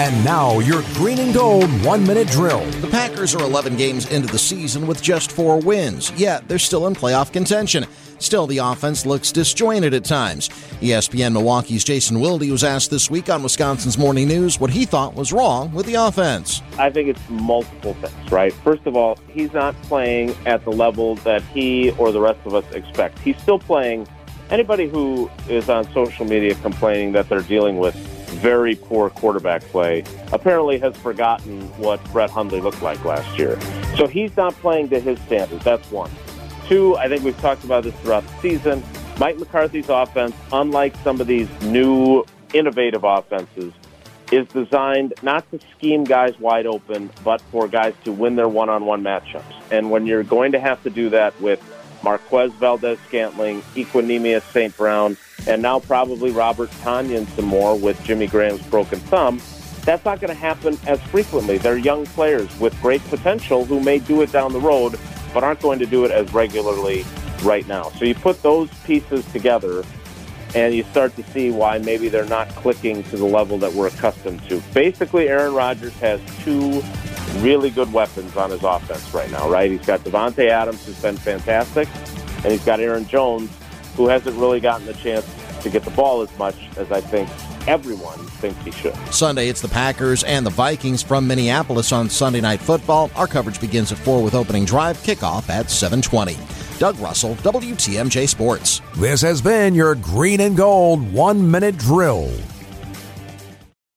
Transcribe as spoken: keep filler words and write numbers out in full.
And now your green and gold one-minute drill. The Packers are eleven games into the season with just four wins, yet they're still in playoff contention. Still, the offense looks disjointed at times. E S P N Milwaukee's Jason Wilde was asked this week on Wisconsin's Morning News what he thought was wrong with the offense. I think it's multiple things, right? First of all, he's not playing at the level that he or the rest of us expect. He's still playing. Anybody who is on social media complaining that they're dealing with very poor quarterback play apparently has forgotten what Brett Hundley looked like last year. So he's not playing to his standards. That's one. Two, I think we've talked about this throughout the season. Mike McCarthy's offense, unlike some of these new innovative offenses, is designed not to scheme guys wide open, but for guys to win their one-on-one matchups. And when you're going to have to do that with Marquez Valdes-Scantling, Equanimeous Saint Brown, and now probably Robert Tanyan some more with Jimmy Graham's broken thumb, that's not going to happen as frequently. They're young players with great potential who may do it down the road, but aren't going to do it as regularly right now. So you put those pieces together, and you start to see why maybe they're not clicking to the level that we're accustomed to. Basically, Aaron Rodgers has two really good weapons on his offense right now, right? He's got Devontae Adams, who's been fantastic, and he's got Aaron Jones, who hasn't really gotten the chance to get the ball as much as I think everyone thinks he should. Sunday, it's the Packers and the Vikings from Minneapolis on Sunday Night Football. Our coverage begins at four with opening drive, kickoff at seven twenty. Doug Russell, W T M J Sports. This has been your Green and Gold One Minute Drill.